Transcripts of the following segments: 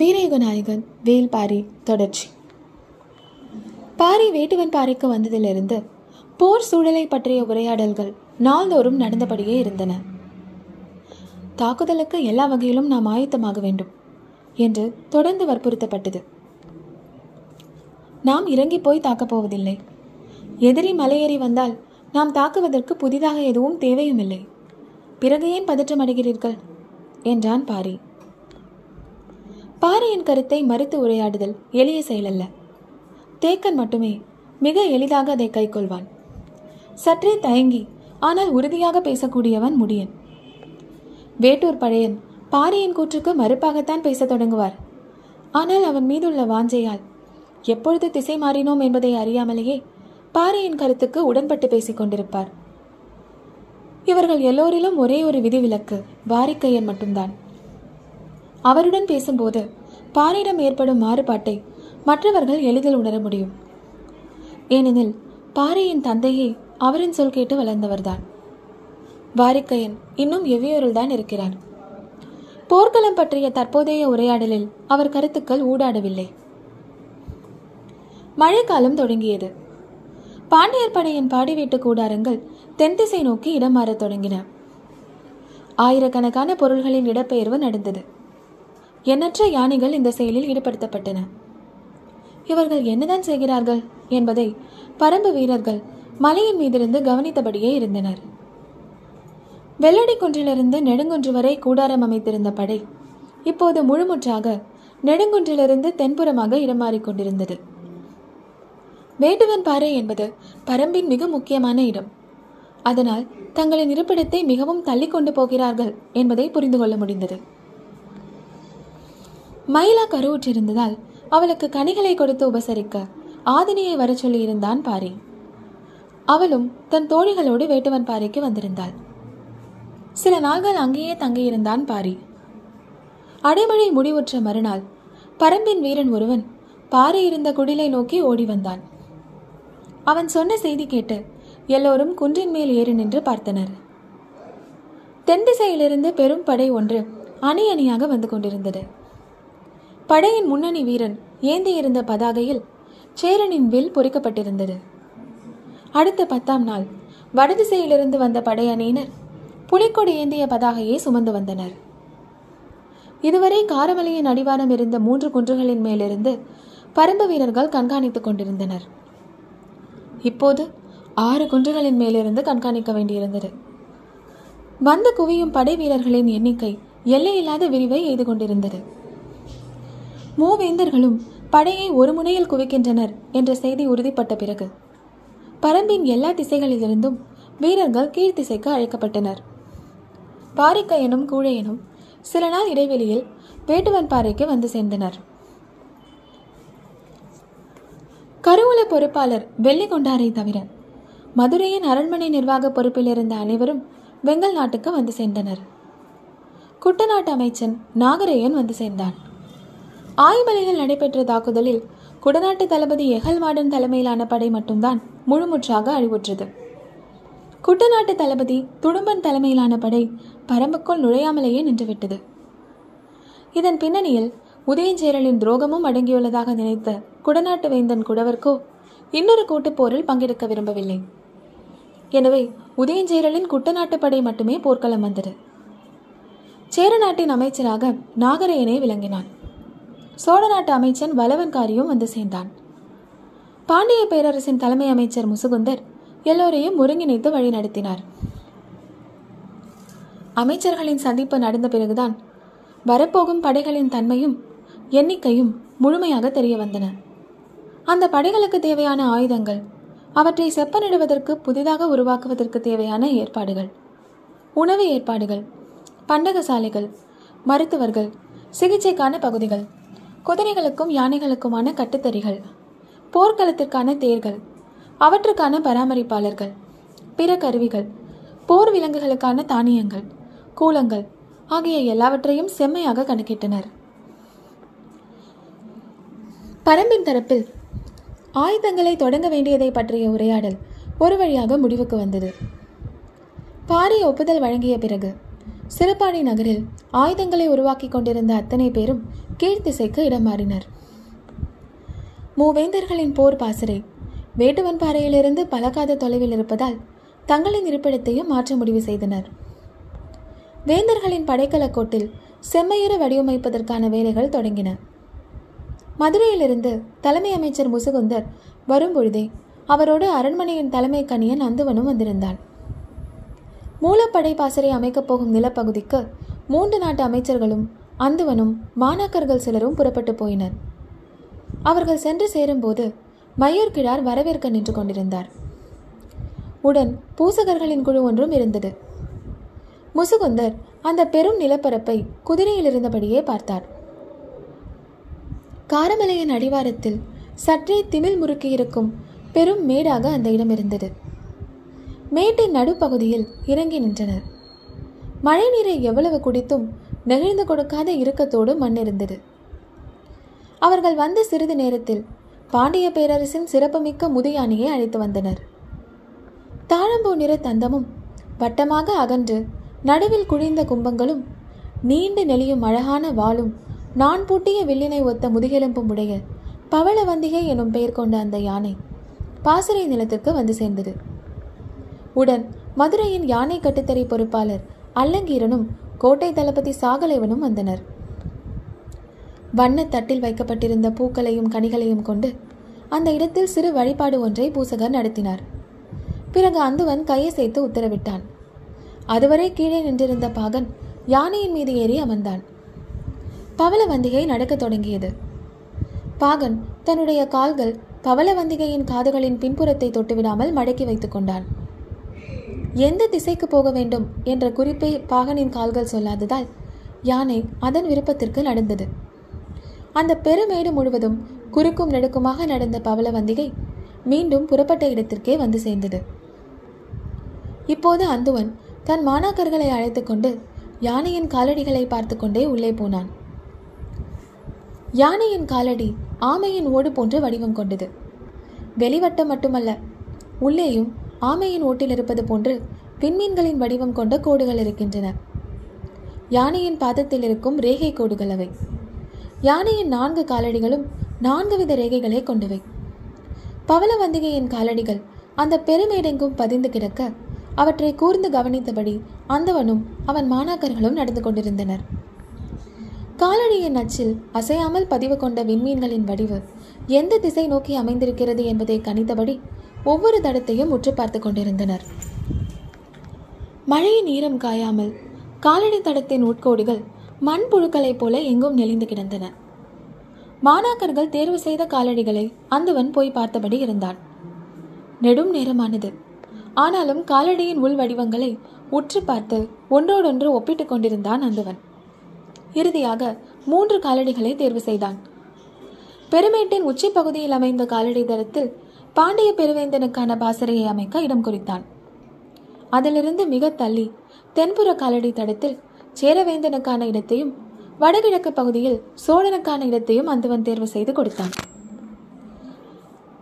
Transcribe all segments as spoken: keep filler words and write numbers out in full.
வீரயுக நாயகன் வேல்பாரி தொடர்ச்சி. பாரி வேட்டுவன் பாறைக்கு வந்ததிலிருந்து போர் சூழலை பற்றிய உரையாடல்கள் நாள்தோறும் நடந்தபடியே இருந்தன. தாக்குதலுக்கு எல்லா வகையிலும் நாம் ஆயத்தமாக வேண்டும் என்று தொடர்ந்து வற்புறுத்தப்பட்டது. நாம் இறங்கி போய் தாக்கப் போவதில்லை. எதிரி மலையேறி வந்தால் நாம் தாக்குவதற்கு புதிதாக எதுவும் தேவையும் இல்லை. பிறகு ஏன் பதற்றம் அடைகிறீர்கள் என்றான் பாரி. பாரியின் கருத்தை மறுத்து உரையாடுதல் எளிய செயலல்ல. தேக்கன் மட்டுமே மிக எளிதாக அதை கைக்கொள்வான். சற்றே தயங்கி ஆனால் உறுதியாக பேசக்கூடியவன் முடியன். வேட்டூர் பழையன் பாரியின் கூற்றுக்கு மறுப்பாகத்தான் பேசத் தொடங்குவார். ஆனால் அவன் மீதுள்ள வாஞ்சையால் எப்பொழுது திசை மாறினோம் என்பதை அறியாமலேயே பாரியின் கருத்துக்கு உடன்பட்டு பேசிக் கொண்டிருப்பார். இவர்கள் எல்லோரிலும் ஒரே ஒரு விதிவிலக்கு வாரிக்கையன் மட்டும்தான். அவருடன் பேசும்போது பாரியிடம் ஏற்படும் மாறுபாட்டை மற்றவர்கள் எளிதில் உணர முடியும். ஏனெனில் பாரியின் தந்தையே அவரின் சொல் கேட்டு வளர்ந்தவர்தான். வாரிக்கையன் இன்னும் எவ்வியூரில் தான் இருக்கிறார். போர்க்களம் பற்றிய தற்போதைய உரையாடலில் அவர் கருத்துக்கள் ஊடாடவில்லை. மழைக்காலம் தொடங்கியது. பாண்டியர் படையின் பாடி வீட்டு கூடாரங்கள் தென் திசை நோக்கி இடம் மாறத் தொடங்கின. ஆயிரக்கணக்கான பொருள்களின் இடப்பெயர்வு நடந்தது. எண்ணற்ற யானைகள் இந்த செயலில் ஈடுபடுத்தப்பட்டன. இவர்கள் என்னதான் செய்கிறார்கள் என்பதை பரம்பு வீரர்கள் மலையின் மீதிருந்து கவனித்தபடியே இருந்தனர். வெள்ளடி குன்றிலிருந்து நெடுங்குன்று வரை கூடாரம் அமைத்திருந்த படை இப்போது முழுமுற்றாக நெடுங்குன்றிலிருந்து தென்புறமாக இடமாறிக்கொண்டிருந்தது. வேட்டுவன் பாறை என்பது பரம்பின் மிக முக்கியமான இடம். அதனால் தங்களின் இருப்பிடத்தை மிகவும் தள்ளி கொண்டு போகிறார்கள் என்பதை புரிந்து கொள்ள முடிந்தது. மயிலா கருவுற்றிருந்ததால் அவளுக்கு கனிகளை கொடுத்து உபசரிக்க ஆதினியை வர சொல்லியிருந்தான் பாரி. அவளும் தன் தோழிகளோடு வேட்டுவன் பாறைக்கு வந்திருந்தாள். சில நாள்கள் அங்கேயே தங்கியிருந்தான் பாரி. அடைமழை முடிவுற்ற மறுநாள் பரம்பின் வீரன் ஒருவன் பாரி இருந்த குடிலை நோக்கி ஓடி வந்தான். அவன் சொன்ன செய்தி கேட்டு எல்லோரும் குன்றின் மேல் ஏறி நின்று பார்த்தனர். தென் திசையிலிருந்து பெரும் படை ஒன்று அணி அணியாக வந்து கொண்டிருந்தது. படையின் முன்னணி வீரன் ஏந்தியிருந்த பதாகையில் சேரனின் வில் பொறிக்கப்பட்டிருந்தது. அடுத்த பத்தாம் நாள் வடதிசையிலிருந்து வந்த படையணியினர் புலிக்கொடி ஏந்திய பதாகையை சுமந்து வந்தனர். இதுவரை காரமலையின் அடிவாரம் இருந்த மூன்று குன்றுகளின் மேலிருந்து பரம்பு வீரர்கள் கண்காணித்துக் கொண்டிருந்தனர். இப்போது ஆறு குன்றுகளின் மேலிருந்து கண்காணிக்க வேண்டியிருந்தது. வந்து குவியும் படை வீரர்களின் எண்ணிக்கை எல்லையில்லாத விரிவை எய்து கொண்டிருந்தது. மூவேந்தர்களும் படையை ஒரு முனையில் குவிக்கின்றனர் என்ற செய்தி உறுதிப்பட்ட பிறகு பரம்பின் எல்லா திசைகளிலிருந்தும் வீரர்கள் கீழ்த்திசைக்கு அழைக்கப்பட்டனர். பாரிக்கையனும் கூழையனும் சில நாள் இடைவெளியில் வேட்டுவன் பாறைக்கு வந்து சேர்ந்தனர். கருவூல பொறுப்பாளர் வெள்ளிகொண்டாரை தவிர மதுரையின் அரண்மனை நிர்வாக பொறுப்பில் இருந்த அனைவரும் வெங்கல் நாட்டுக்கு வந்து சேர்ந்தனர். குட்டநாட்டு அமைச்சன் நாகரையன் வந்து சேர்ந்தான். ஆய்மலையில் நடைபெற்ற தாக்குதலில் குடநாட்டு தளபதி எகல்மாடன் தலைமையிலான படை மட்டும்தான் முழுமுற்றாக அழிவுற்றது. குட்டநாட்டு தளபதி துடும்பன் தலைமையிலான படை பரம்புக்குள் நுழையாமலேயே நின்றுவிட்டது. இதன் பின்னணியில் உதயஞ்சேரலின் துரோகமும் அடங்கியுள்ளதாக நினைத்த குடநாட்டு வேந்தன் குடவர்க்கோ இன்னொரு கூட்டுப் போரில் பங்கெடுக்க விரும்பவில்லை. எனவே உதயஞ்சேரலின் குட்டநாட்டு படை மட்டுமே போர்க்களம் வந்தது. சேர நாட்டின் அமைச்சராக நாகரையனை விளங்கினான். சோழ நாட்டு அமைச்சன் வளவன்காரியும் வந்து சேர்ந்தான். பாண்டிய பேரரசின் தலைமை அமைச்சர் முசுகுந்தர் எல்லோரையும் ஒருங்கிணைத்து வழி நடத்தினார். அமைச்சர்களின் சந்திப்பு நடந்த பிறகுதான் வரப்போகும் படைகளின் தன்மையும் எண்ணிக்கையும் முழுமையாக தெரிய வந்தன. அந்த படைகளுக்கு தேவையான ஆயுதங்கள், அவற்றை செப்பனிடுவதற்கு புதிதாக உருவாக்குவதற்கு தேவையான ஏற்பாடுகள், உணவு ஏற்பாடுகள், பண்டகசாலைகள், மருத்துவர்கள், சிகிச்சைக்கான பகுதிகள், குதிரைகளுக்கும் யானைகளுக்குமான கட்டுத்தறிகள், போர்க்களத்திற்கான தேர்கள், அவற்றுக்கான பராமரிப்பாளர்கள், பிற கருவிகள், போர் விலங்குகளுக்கான தானியங்கள், கூலங்கள் ஆகிய எல்லாவற்றையும் செம்மையாக கணக்கிட்டனர். பரம்பின் தரப்பில் ஆயுதங்களை தொடங்க வேண்டியதை பற்றிய உரையாடல் ஒரு வழியாக முடிவுக்கு வந்தது. பாரி ஒப்புதல் வழங்கிய பிறகு சிறுபாணி நகரில் ஆயுதங்களை உருவாக்கி கொண்டிருந்த அத்தனை பேரும் கீழ்த்திசைக்கு இடமாறினர். மூவேந்தர்களின் போர் பாசறை வேட்டுவன் பாறையிலிருந்து பலகாத தொலைவில் இருப்பதால் தங்களின் இருப்பிடத்தையும் மாற்ற முடிவு செய்தனர். வேந்தர்களின் படைக்கலக்கோட்டில் செம்மையுற வடிவமைப்பதற்கான வேலைகள் தொடங்கின. மதுரையிலிருந்து தலைமை அமைச்சர் முசுகுந்தர் வரும்பொழுதே அவரோடு அரண்மனையின் தலைமை கணியன் அந்துவனும் வந்திருந்தான். மூலப்படை பாசறை அமைக்கப் போகும் நிலப்பகுதிக்கு மூன்று நாட்டு அமைச்சர்களும் அந்துவனும் மாணாக்கர்கள் சிலரும் புறப்பட்டு போயினர். அவர்கள் சென்று சேரும்போது மயூர் கிழார் வரவேற்க நின்று கொண்டிருந்தார். உடன் பூசகர்களின் குழு ஒன்றும் இருந்தது. முசுகுந்தர் அந்த பெரும் நிலப்பரப்பை குதிரையில் இருந்தபடியே பார்த்தார். காரமலையின் அடிவாரத்தில் சற்றே திமிழ் முறுக்கியிருக்கும் பெரும் மேடாக அந்த இடம் இருந்தது. மேட்டின் நடுப்பகுதியில் இறங்கி நின்றனர். மழை நீரை எவ்வளவு குடித்தும் நெகிழ்ந்து கொடுக்காத இறுக்கத்தோடு மண் இருந்தது. அவர்கள் வந்து சிறிது நேரத்தில் பாண்டிய பேரரசின் சிறப்புமிக்க முதியானையை அழைத்து வந்தனர். தாழம்பூ நிற தந்தமும் வட்டமாக அகன்று நடுவில் குழிந்த கும்பங்களும் நீண்டு நெளியும் அழகான வாளும் நான் பூட்டிய வில்லினை ஒத்த முதுகெலும்பும் உடைய பவளவந்திகை எனும் பெயர் கொண்ட அந்த யானை பாசறை நிலத்திற்கு வந்து சேர்ந்தது. உடன் மதுரையின் யானை கட்டுத்தறி பொறுப்பாளர் அல்லங்கீரனும் கோட்டை தளபதி சாகலைவனும் வந்தனர். வண்ணத்தட்டில் வைக்கப்பட்டிருந்த பூக்களையும் கனிகளையும் கொண்டு அந்த இடத்தில் சிறு வழிபாடு ஒன்றை பூசகர் நடத்தினார். பிறகு அந்துவன் கையை சேர்த்து உத்தரவிட்டான். அதுவரை கீழே நின்றிருந்த பாகன் யானையின் மீது ஏறி அமர்ந்தான். பவளவந்திகை நடக்க தொடங்கியது. பாகன் தன்னுடைய கால்கள் பவளவந்திகையின் காதுகளின் பின்புறத்தை தொட்டுவிடாமல் மடக்கி வைத்துக் கொண்டான். எந்த திசைக்கு போக வேண்டும் என்ற குறிப்பை பாகனின் கால்கள் சொல்லாததால் யானை அதன் விருப்பத்திற்கு நடந்தது. அந்த பெருமேடு முழுவதும் குறுக்கும் நெடுக்குமாக நடந்த பவளவந்திகை மீண்டும் புறப்பட்ட இடத்திற்கே வந்து சேர்ந்தது. இப்போது அந்துவன் தன் மாணாக்கர்களை அழைத்து கொண்டு யானையின் காலடிகளை பார்த்து கொண்டே உள்ளே போனான். யானையின் காலடி ஆமையின் ஓடு போன்று வடிவம் கொண்டது. வெளிவட்டம் மட்டுமல்ல, உள்ளேயும் ஆமையின் ஓட்டில் இருப்பது போன்று விண்மீன்களின் வடிவம் கொண்ட கோடுகள் இருக்கின்றன. யானையின் பாதத்தில் இருக்கும் ரேகை கோடுகள் அவை. யானையின் நான்கு காலடிகளும் நான்கு வித ரேகைகளை கொண்டவை. பவளவந்திகையின் காலடிகள் அந்த பெருமேடெங்கும் பதிந்து கிடக்க அவற்றை கூர்ந்து கவனித்தபடி அந்தவனும் அவன் மாணாக்கர்களும் நடந்து கொண்டிருந்தனர். காலடியின் அச்சில் அசையாமல் பதிவு கொண்ட விண்மீன்களின் வடிவு எந்த திசை நோக்கி அமைந்திருக்கிறது என்பதை கணித்தபடி ஒவ்வொரு தடத்தையும் உற்று பார்த்து கொண்டிருந்தனர். மழையின் ஈரம் காயாமல் காலடி தடத்தின் உட்கோடுகள் மண் புழுக்களைப் போல எங்கும் நெளிந்து கிடந்தன. மாணாக்கர்கள் தேர்வு செய்த காலடிகளை அந்தவன் போய் பார்த்தபடி இருந்தான். நெடும் நேரமானது. ஆனாலும் காலடியின் உள் வடிவங்களை உற்று பார்த்து ஒன்றோடொன்று ஒப்பிட்டு கொண்டிருந்தான் அந்தவன். இறுதியாக மூன்று காலடிகளை தேர்வு செய்தான். பெருமேட்டின் உச்சி பகுதியில் அமைந்த காலடி தளத்தில் பாண்டிய பெருவேந்தனுக்கான பாசறையை அமைக்க இடம் குறித்தான். அதிலிருந்து மிக தள்ளி தென்புற காலடி தளத்தில் சேரவேந்தனுக்கான இடத்தையும் வடகிழக்கு பகுதியில் சோழனுக்கான இடத்தையும் அந்தவன் தேர்வு செய்து கொடுத்தான்.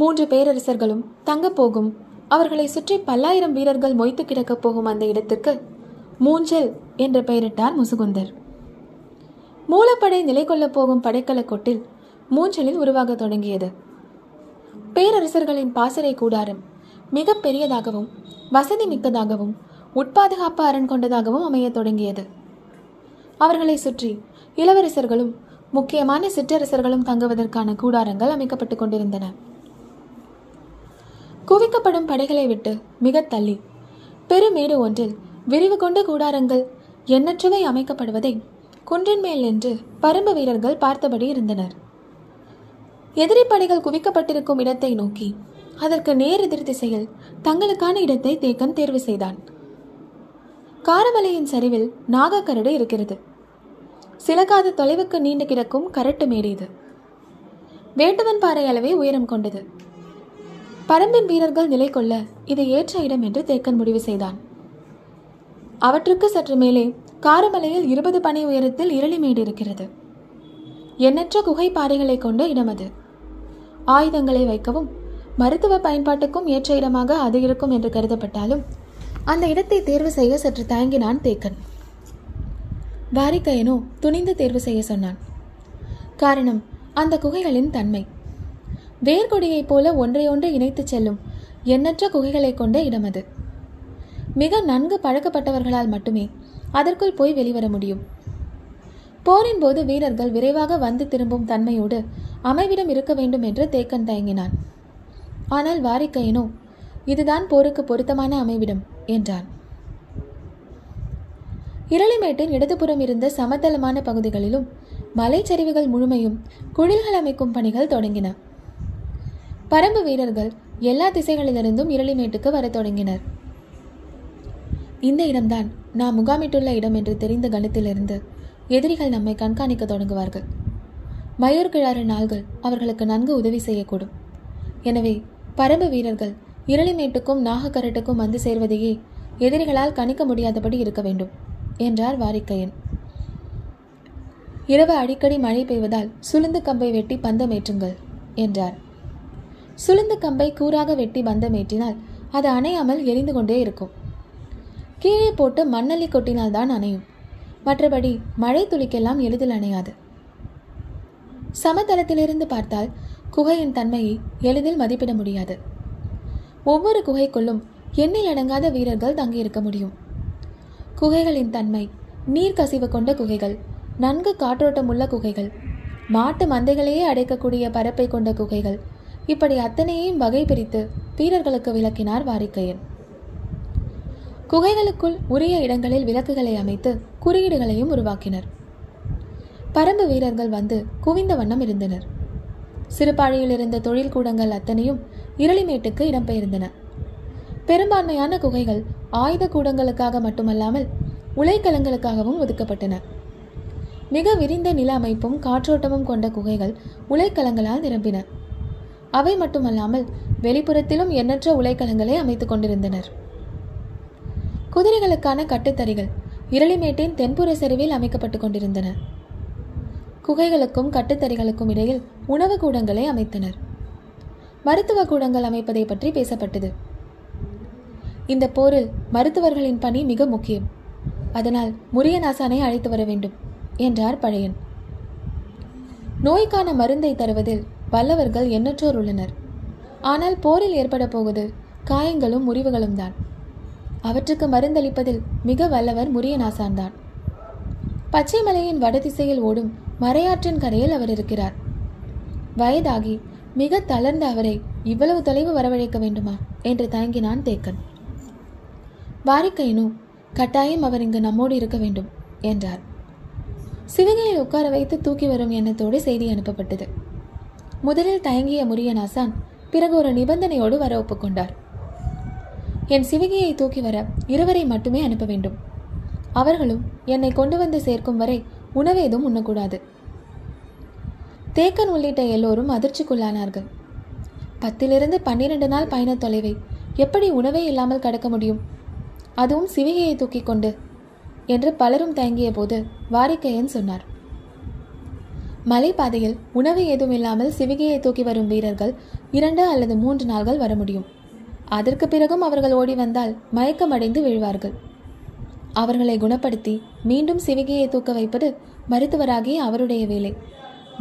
மூன்று பேரரசர்களும் தங்கப்போகும், அவர்களை சுற்றி பல்லாயிரம் வீரர்கள் மொய்த்து கிடக்கப் போகும் அந்த இடத்திற்கு மூஞ்சல் என்று பெயரிட்டார் முசுகுந்தர். மூலப்படை நிலை கொள்ளப் போகும் படைக்கலக்கோட்டில் மூஞ்சலில் உருவாக தொடங்கியது. பேரரசர்களின் பாசறை கூடாரம் மிக பெரியதாகவும் வசதி மிக்கதாகவும் உட்பாதுகாப்பு அரண் கொண்டதாகவும் அமைய தொடங்கியது. அவர்களை சுற்றி இளவரசர்களும் முக்கியமான சிற்றரசர்களும் தங்குவதற்கான கூடாரங்கள் அமைக்கப்பட்டு கொண்டிருந்தன. குவிக்கப்படும் படைகளை விட்டு மிக தள்ளி பெருமேடு ஒன்றில் விரிவு கொண்ட கூடாரங்கள் எண்ணற்றவை அமைக்கப்படுவதை குன்றின் மேல் நின்று பரும்பு வீரர்கள் பார்த்தபடி இருந்தனர். எதிரி படைகள் குவிக்கப்பட்டிருக்கும் இடத்தை நோக்கி அதற்கு நேர் எதிர் திசையில் தங்களுக்கான இடத்தை தேக்கன் தேர்வு செய்தான். காரமலையின் சரிவில் நாகக்கரடு இருக்கிறது. சிலகாத தொலைவுக்கு நீண்டு கிடக்கும் கரட்டு மேடு இது. வேட்டுவன் பாறை அளவே உயரம் கொண்டது. பரம்பின் வீரர்கள் நிலை கொள்ள இதை ஏற்ற இடம் என்று தேக்கன் முடிவு செய்தான். அவற்றுக்கு சற்று மேலே காரமலையில் இருபது பனை உயரத்தில் இருளிமேடு இருக்கிறது. எண்ணற்ற குகை பாறைகளை கொண்ட இடம் அது. ஆயுதங்களை வைக்கவும் மருத்துவ பயன்பாட்டுக்கும் ஏற்ற இடமாக அது இருக்கும் என்று கருதப்பட்டாலும் அந்த இடத்தை தேர்வு செய்ய சற்று தயங்கினான் தேக்கன். வாரிக்கையனோ துணிந்து தேர்வு செய்ய சொன்னான். காரணம் அந்த குகைகளின் தன்மை. வேர்கொடியைப் போல ஒன்றையொன்று இணைத்து செல்லும் எண்ணற்ற குகைகளை கொண்ட இடம் அது. மிக நன்கு பழக்கப்பட்டவர்களால் மட்டுமே அதற்குள் போய் வெளிவர முடியும். போரின் போது வீரர்கள் விரைவாக வந்து திரும்பும் தன்மையோடு அமைவிடம் இருக்க வேண்டும் என்று தேக்கன் தயங்கினான். ஆனால் வாரிக்கையனோ இதுதான் போருக்கு பொருத்தமான அமைவிடம் என்றான். இரளிமேட்டின் இடதுபுறம் இருந்த சமதளமான பகுதிகளிலும் மலைச்சரிவுகள் முழுமையும் குடில்கள் அமைக்கும் பணிகள் தொடங்கின. பரம்பு வீரர்கள் எல்லா திசைகளிலிருந்தும் இரளிமேட்டுக்கு வர தொடங்கினர். இந்த இடம்தான் நாம் முகாமிட்டுள்ள இடம் என்று தெரிந்த கணத்திலிருந்து எதிரிகள் நம்மை கண்காணிக்க தொடங்குவார்கள். மயூர் கிழாறு நாள்கள் அவர்களுக்கு நன்கு உதவி செய்யக்கூடும். எனவே பரம்பு வீரர்கள் இரளிமேட்டுக்கும் நாகக்கரட்டுக்கும் வந்து சேர்வதையே எதிரிகளால் கணிக்க முடியாதபடி இருக்க வேண்டும் என்றார் வாரிக்கையன். இரவு அடிக்கடி மழை பெய்வதால் சுளுந்து கம்பை வெட்டி பந்தமேற்றுங்கள் என்றார். சுளுந்து கம்பை கூறாக வெட்டி பந்தமேற்றினால் அது அணையாமல் எரிந்து கொண்டே இருக்கும். கீழே போட்டு மண்ணள்ளி கொட்டினால்தான் அணையும். மற்றபடி மழை துளிக்கெல்லாம் எளிதில் அணையாது. சமதளத்திலிருந்து பார்த்தால் குகையின் தன்மையை எளிதில் மதிப்பிட முடியாது. ஒவ்வொரு குகைக்குள்ளும் எண்ணில் அடங்காத வீரர்கள் தங்கியிருக்க முடியும். குகைகளின் தன்மை, நீர் கசிவு கொண்ட குகைகள், நன்கு காற்றோட்டம் உள்ள குகைகள், மாட்டு மந்தைகளையே அடைக்கக்கூடிய பரப்பை கொண்ட குகைகள், இப்படி அத்தனையையும் வகை பிரித்து வீரர்களுக்கு விளக்கினார் வாரிக்கையன். குகைகளுக்குள் உரிய இடங்களில் விளக்குகளை அமைத்து குறியீடுகளையும் உருவாக்கினர். பரம்பு வீரர்கள் வந்து குவிந்த வண்ணம் இருந்தனர். சிறுபாழியில் இருந்த தொழில் கூடங்கள் அத்தனையும் இரளிமேட்டுக்கு இடம்பெயர்ந்தன. பெரும்பான்மையான குகைகள் ஆயுத கூடங்களுக்காக மட்டுமல்லாமல் உலைக்கலங்களுக்காகவும் ஒதுக்கப்பட்டன. மிக விரிந்த நில அமைப்பும் காற்றோட்டமும் கொண்ட குகைகள் உலைக்கலங்களால் நிரம்பின. அவை மட்டுமல்லாமல் வெளிப்புறத்திலும் எண்ணற்ற உலைக்கலங்களை அமைத்துக் கொண்டிருந்தனர். குதிரைகளுக்கான கட்டுத்தறிகள் இரளிமேட்டின் தென்புற சரிவில் அமைக்கப்பட்டு கொண்டிருந்தன. குகைகளுக்கும் கட்டுத்தறிகளுக்கும் இடையில் உணவு கூடங்களை அமைத்தனர். மருத்துவ கூடங்கள் அமைப்பதை பற்றி பேசப்பட்டது. இந்த போரில் மருத்துவர்களின் பணி மிக முக்கியம். அதனால் முரியநாசானை அழைத்து வர வேண்டும் என்றார் பழையன். நோய்க்கான மருந்தை தருவதில் வல்லவர்கள் எண்ணற்றோர் உள்ளனர். ஆனால் போரில் ஏற்பட போவது காயங்களும் முறிவுகளும் தான். அவற்றுக்கு மருந்தளிப்பதில் மிக வல்லவர் முரியநாசான் தான். பச்சை மலையின் வடதிசையில் ஓடும் மறையாற்றின் கரையில் அவர் இருக்கிறார். வயதாகி மிக தளர்ந்த அவரை இவ்வளவு தொலைவு வரவழைக்க வேண்டுமா என்று தயங்கினான் தேக்கன். வாரிக்கையினும் கட்டாயம் அவர் இங்கு நம்மோடு இருக்க வேண்டும் என்றார். சிவகையில் உட்கார வைத்து தூக்கி வரும் எண்ணத்தோடு செய்தி அனுப்பப்பட்டது. முதலில் தயங்கிய முரியநாசான் பிறகு ஒரு நிபந்தனையோடு வர ஒப்புக்கொண்டார். என் சிவகையை தூக்கி வர இருவரை மட்டுமே அனுப்ப வேண்டும். அவர்களும் என்னை கொண்டு வந்து சேர்க்கும் வரை உணவேதும் உண்ணக்கூடாது. தேக்கன் உள்ளிட்ட எல்லோரும் அதிர்ச்சிக்குள்ளானார்கள். பத்திலிருந்து பன்னிரண்டு நாள் பயண தொலைவை எப்படி உணவே இல்லாமல் கடக்க முடியும், அதுவும் சிவிகையை தூக்கி கொண்டு என்று பலரும் தயங்கிய போது வாரிக்கையன் சொன்னார். மலைப்பாதையில் உணவு ஏதும் இல்லாமல் சிவிகையை தூக்கி வரும் வீரர்கள் இரண்டு அல்லது மூன்று நாள்கள் வர முடியும். அதற்கு பிறகும் அவர்கள் ஓடி வந்தால் மயக்கமடைந்து விழுவார்கள். அவர்களை குணப்படுத்தி மீண்டும் சிவிகையை தூக்க வைப்பது மருத்துவராகிய அவருடைய வேலை.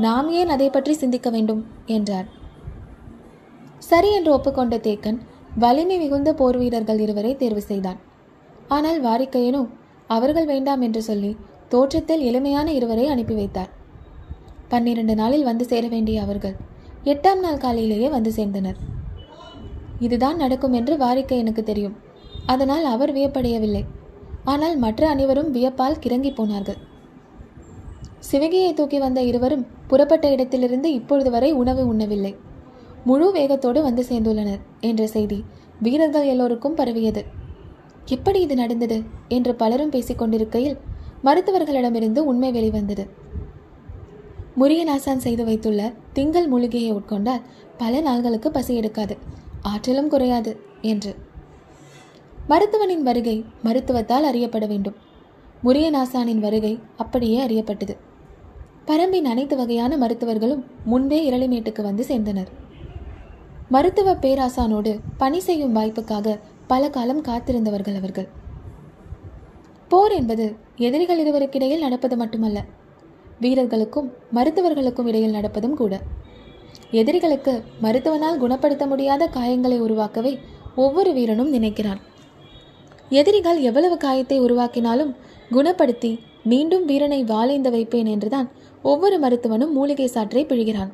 நாம் ஏன் அதை பற்றி சிந்திக்க வேண்டும் என்றார். சரி என்று ஒப்புக்கொண்ட தேக்கன் வலிமை மிகுந்த போர் வீரர்கள் இருவரை தேர்வு செய்தான். ஆனால் வாரிக்கையனோ அவர்கள் வேண்டாம் என்று சொல்லி தோற்றத்தில் எளிமையான இருவரை அனுப்பி வைத்தார். பன்னிரண்டு நாளில் வந்து சேர வேண்டிய அவர்கள் எட்டாம் நாள் காலையிலேயே வந்து சேர்ந்தனர். இதுதான் நடக்கும் என்று வாரிக்கையனுக்கு தெரியும். அதனால் அவர் வியப்படையவில்லை. ஆனால் மற்ற அனைவரும் வியப்பால் கிறங்கி போனார்கள். சிவகியை தூக்கி வந்த இருவரும் புறப்பட்ட இடத்திலிருந்து இப்பொழுது வரை உணவு உண்ணவில்லை, முழு வேகத்தோடு வந்து சேர்ந்துள்ளனர் என்ற செய்தி வீரர்கள் எல்லோருக்கும் பரவியது. எப்படி இது நடந்தது என்று பலரும் பேசிக்கொண்டிருக்கையில் மருத்துவர்களிடமிருந்து உண்மை வெளிவந்தது. முரியநாசான் செய்து வைத்துள்ள திங்கள் மூலிகையை உட்கொண்டால் பல நாள்களுக்கு பசி எடுக்காது, ஆற்றலும் குறையாது என்று. மருத்துவனின் வருகை மருத்துவத்தால் அறியப்பட வேண்டும். முரியநாசானின் வருகை அப்படியே அறியப்பட்டது. பரம்பின் அனைத்து வகையான மருத்துவர்களும் முன்பே இரளிமேட்டுக்கு வந்து சேர்ந்தனர். மருத்துவ பேராசானோடு பணி செய்யும் வாய்ப்புக்காக பல காலம் காத்திருந்தவர்கள் அவர்கள். போர் என்பது எதிரிகள் இருவருக்கிடையில் நடப்பது மட்டுமல்ல, வீரர்களுக்கும் மருத்துவர்களுக்கும் இடையில் நடப்பதும் கூட. எதிரிகளுக்கு மருத்துவனால் குணப்படுத்த முடியாத காயங்களை உருவாக்கவே ஒவ்வொரு வீரனும் நினைக்கிறான். எதிரிகள் எவ்வளவு காயத்தை உருவாக்கினாலும் குணப்படுத்தி மீண்டும் வீரனை வாளைந்து வைப்பேன் என்றுதான் ஒவ்வொரு மருத்துவனும் மூலிகை சாற்றை பிழிகிறான்.